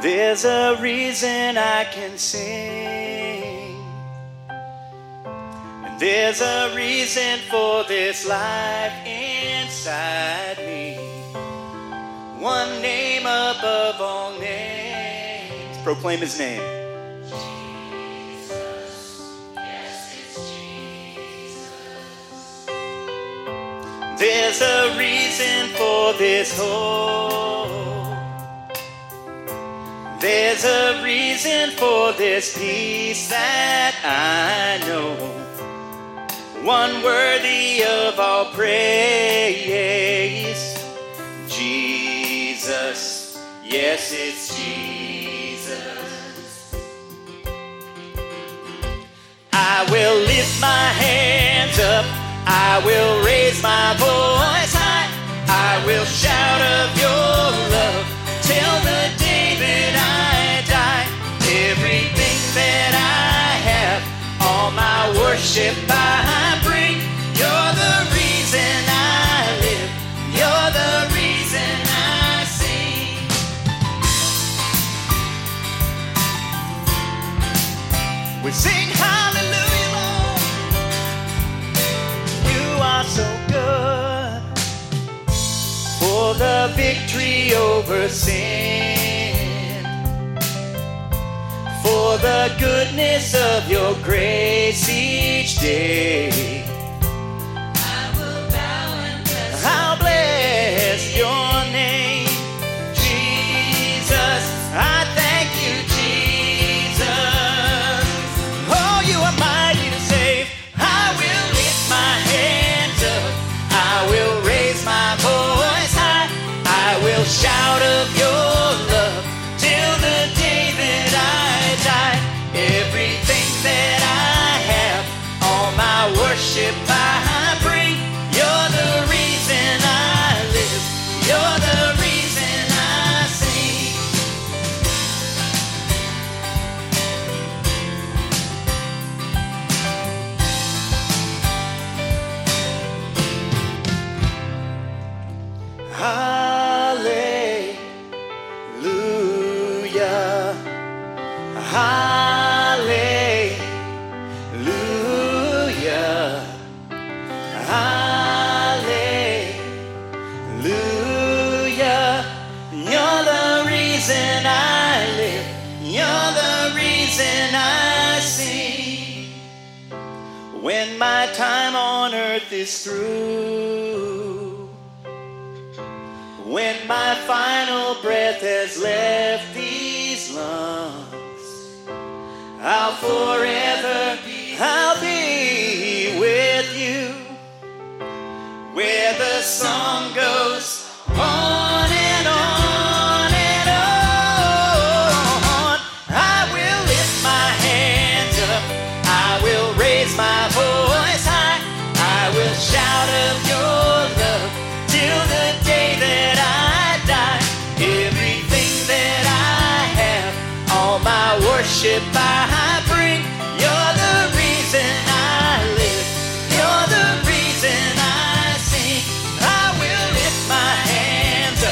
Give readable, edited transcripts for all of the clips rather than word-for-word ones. There's a reason I can sing, and there's a reason for this life inside me. One name above all names. Proclaim his name. Jesus, yes, it's Jesus. There's a reason for this hope. There's a reason for this peace that I know. One worthy of all praise. Jesus, yes, it's Jesus. I will lift my hands up. I will raise my voice high. I will shout of your love till the day I die. Everything that I have, all my worship I bring. You're the reason I live. You're the reason I sing. We sing hallelujah, Lord. You are so good. For the victory over sin, for the goodness of your grace each day, I will bow and bless. I'll bless your name, Jesus. I thank you, Jesus. Oh, you are mighty to save. I will lift my hands up. I will raise my voice high. I will shout of your love till the day that everything that I have, all my worship I bring. You're the reason I live. You're the reason I sing. Hallelujah. Hallelujah. When my time on earth is through, when my final breath has left these lungs, I'll forever be, I'll be with you. Where the song goes on and on and on, I will lift my hands up, I will raise my voice high, I will shout of your love till the day that I die. Everything that I have, all my worship I bring. You're the reason I live. You're the reason I sing. I will lift my hands up.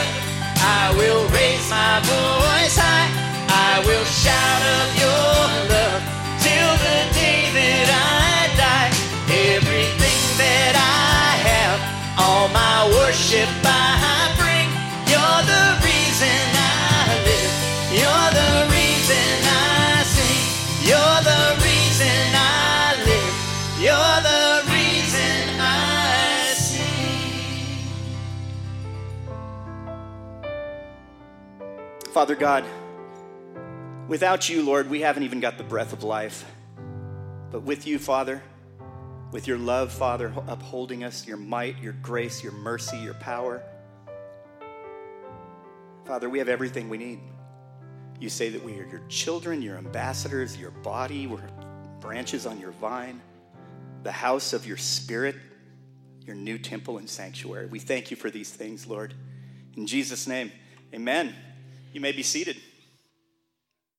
I will raise my voice high. I will shout of your love till the day that I die. Everything that I have, all my worship I bring. You're the reason I live. You're the reason I sing. You're the reason I live. You're the reason I sing. Father God, without you, Lord, we haven't even got the breath of life. But with you, Father, with your love, Father, upholding us, your might, your grace, your mercy, your power, Father, we have everything we need. You say that we are your children, your ambassadors, your body, we're branches on your vine, the house of your spirit, your new temple and sanctuary. We thank you for these things, Lord. In Jesus' name, amen. You may be seated.